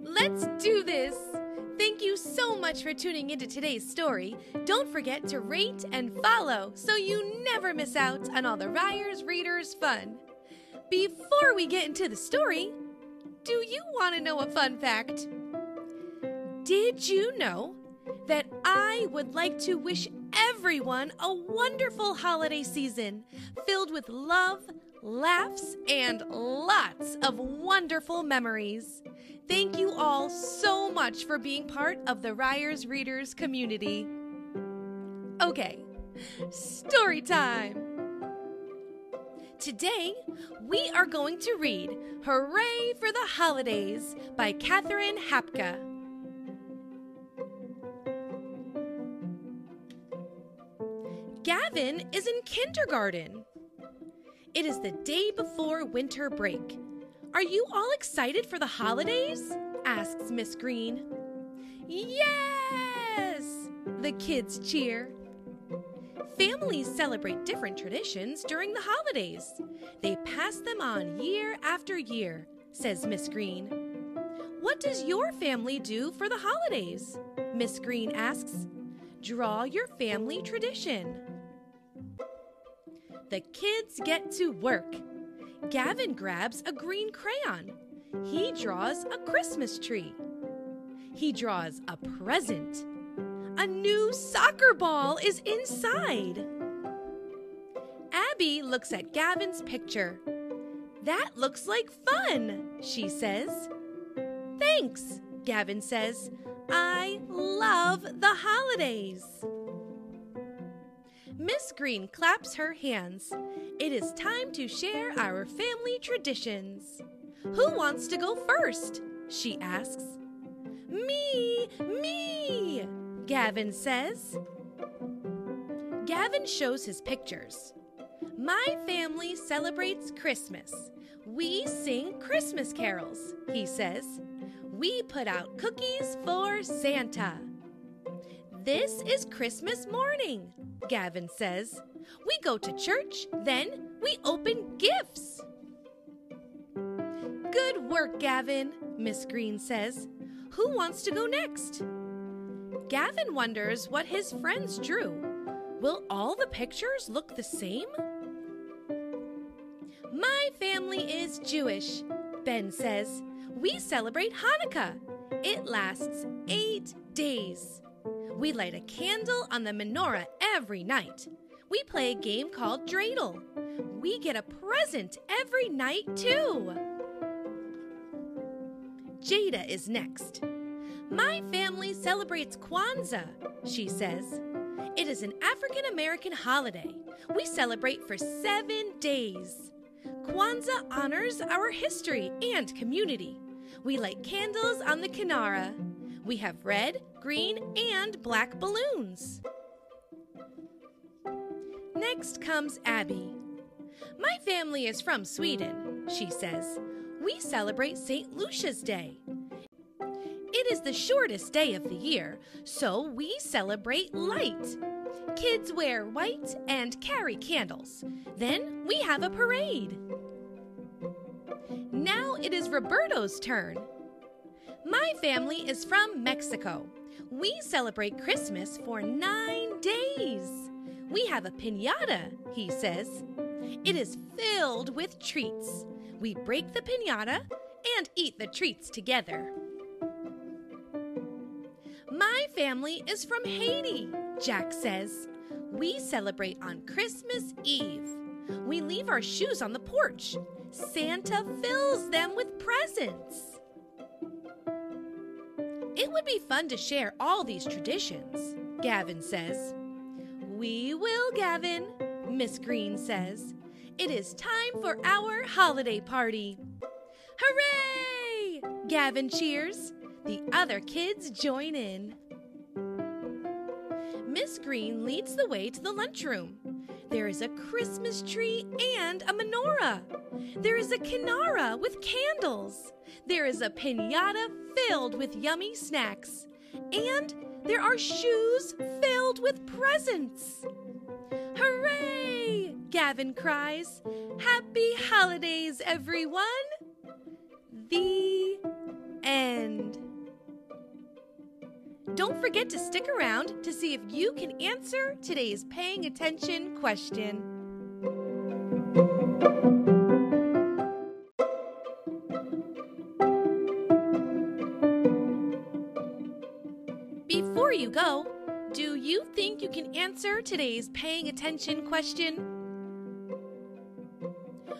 Let's do this! Thank you so much for tuning into today's story. Don't forget to rate and follow so you never miss out on all the Ryers Readers fun. Before we get into the story, do you want to know a fun fact? Did you know that I would like to wish everyone a wonderful holiday season filled with love, laughs, and lots of wonderful memories? Thank you all so much for being part of the Ryers Readers community. Okay, story time! Today, we are going to read Hooray for the Holidays by Katherine Hapka. Gavin is in kindergarten. It is the day before winter break. Are you all excited for the holidays? Asks Miss Green. Yes! The kids cheer. Families celebrate different traditions during the holidays. They pass them on year after year, says Miss Green. What does your family do for the holidays? Miss Green asks. Draw your family tradition. The kids get to work. Gavin grabs a green crayon. He draws a Christmas tree. He draws a present. A new soccer ball is inside. Abby looks at Gavin's picture. That looks like fun, she says. Thanks, Gavin says. I love the holidays. Miss Green claps her hands. It is time to share our family traditions. Who wants to go first? She asks. Me, Gavin says. Gavin shows his pictures. My family celebrates Christmas. We sing Christmas carols, he says. We put out cookies for Santa. This is Christmas morning, Gavin says. We go to church, then we open gifts. Good work, Gavin, Miss Green says. Who wants to go next? Gavin wonders what his friends drew. Will all the pictures look the same? My family is Jewish, Ben says. We celebrate Hanukkah. It lasts 8 days. We light a candle on the menorah every night. We play a game called dreidel. We get a present every night, too. Jada is next. My family celebrates Kwanzaa, she says. It is an African-American holiday. We celebrate for 7 days. Kwanzaa honors our history and community. We light candles on the kinara. We have red, green, and black balloons. Next comes Abby. My family is from Sweden, she says. We celebrate St. Lucia's Day. It is the shortest day of the year, so we celebrate light. Kids wear white and carry candles. Then we have a parade. Now it is Roberto's turn. My family is from Mexico. We celebrate Christmas for 9 days. We have a piñata, he says. It is filled with treats. We break the piñata and eat the treats together. My family is from Haiti, Jack says. We celebrate on Christmas Eve. We leave our shoes on the porch. Santa fills them with presents. It would be fun to share all these traditions, Gavin says. We will, Gavin, Miss Green says. It is time for our holiday party. Hooray! Gavin cheers. The other kids join in. Miss Green leads the way to the lunchroom. There is a Christmas tree and a menorah. There is a kinara with candles. There is a piñata filled with yummy snacks. And there are shoes filled with presents. Hooray! Gavin cries, "Happy Holidays, everyone!" The end. Don't forget to stick around to see if you can answer today's Paying Attention question. Before you go, do you think you can answer today's Paying Attention question?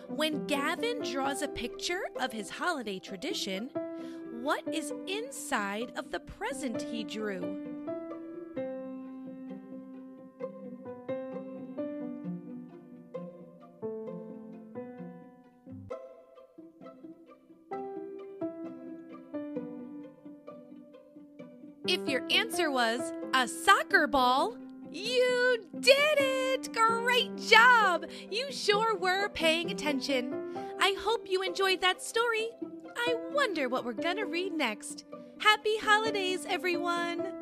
When Gavin draws a picture of his holiday tradition, what is inside of the present he drew? If your answer was a soccer ball, you did it! Great job! You sure were paying attention. I hope you enjoyed that story. I wonder what we're gonna read next. Happy holidays, everyone!